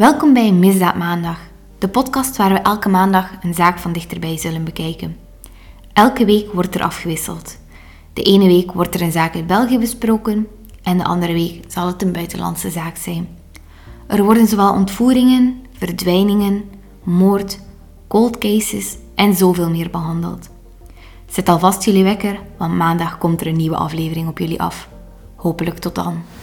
Welkom bij Misdaad Maandag, de podcast waar we elke maandag een zaak van dichterbij zullen bekijken. Elke week wordt er afgewisseld. De ene week wordt er een zaak uit België besproken en de andere week zal het een buitenlandse zaak zijn. Er worden zowel ontvoeringen, verdwijningen, moord, cold cases en zoveel meer behandeld. Zet alvast jullie wekker, want maandag komt er een nieuwe aflevering op jullie af. Hopelijk tot dan.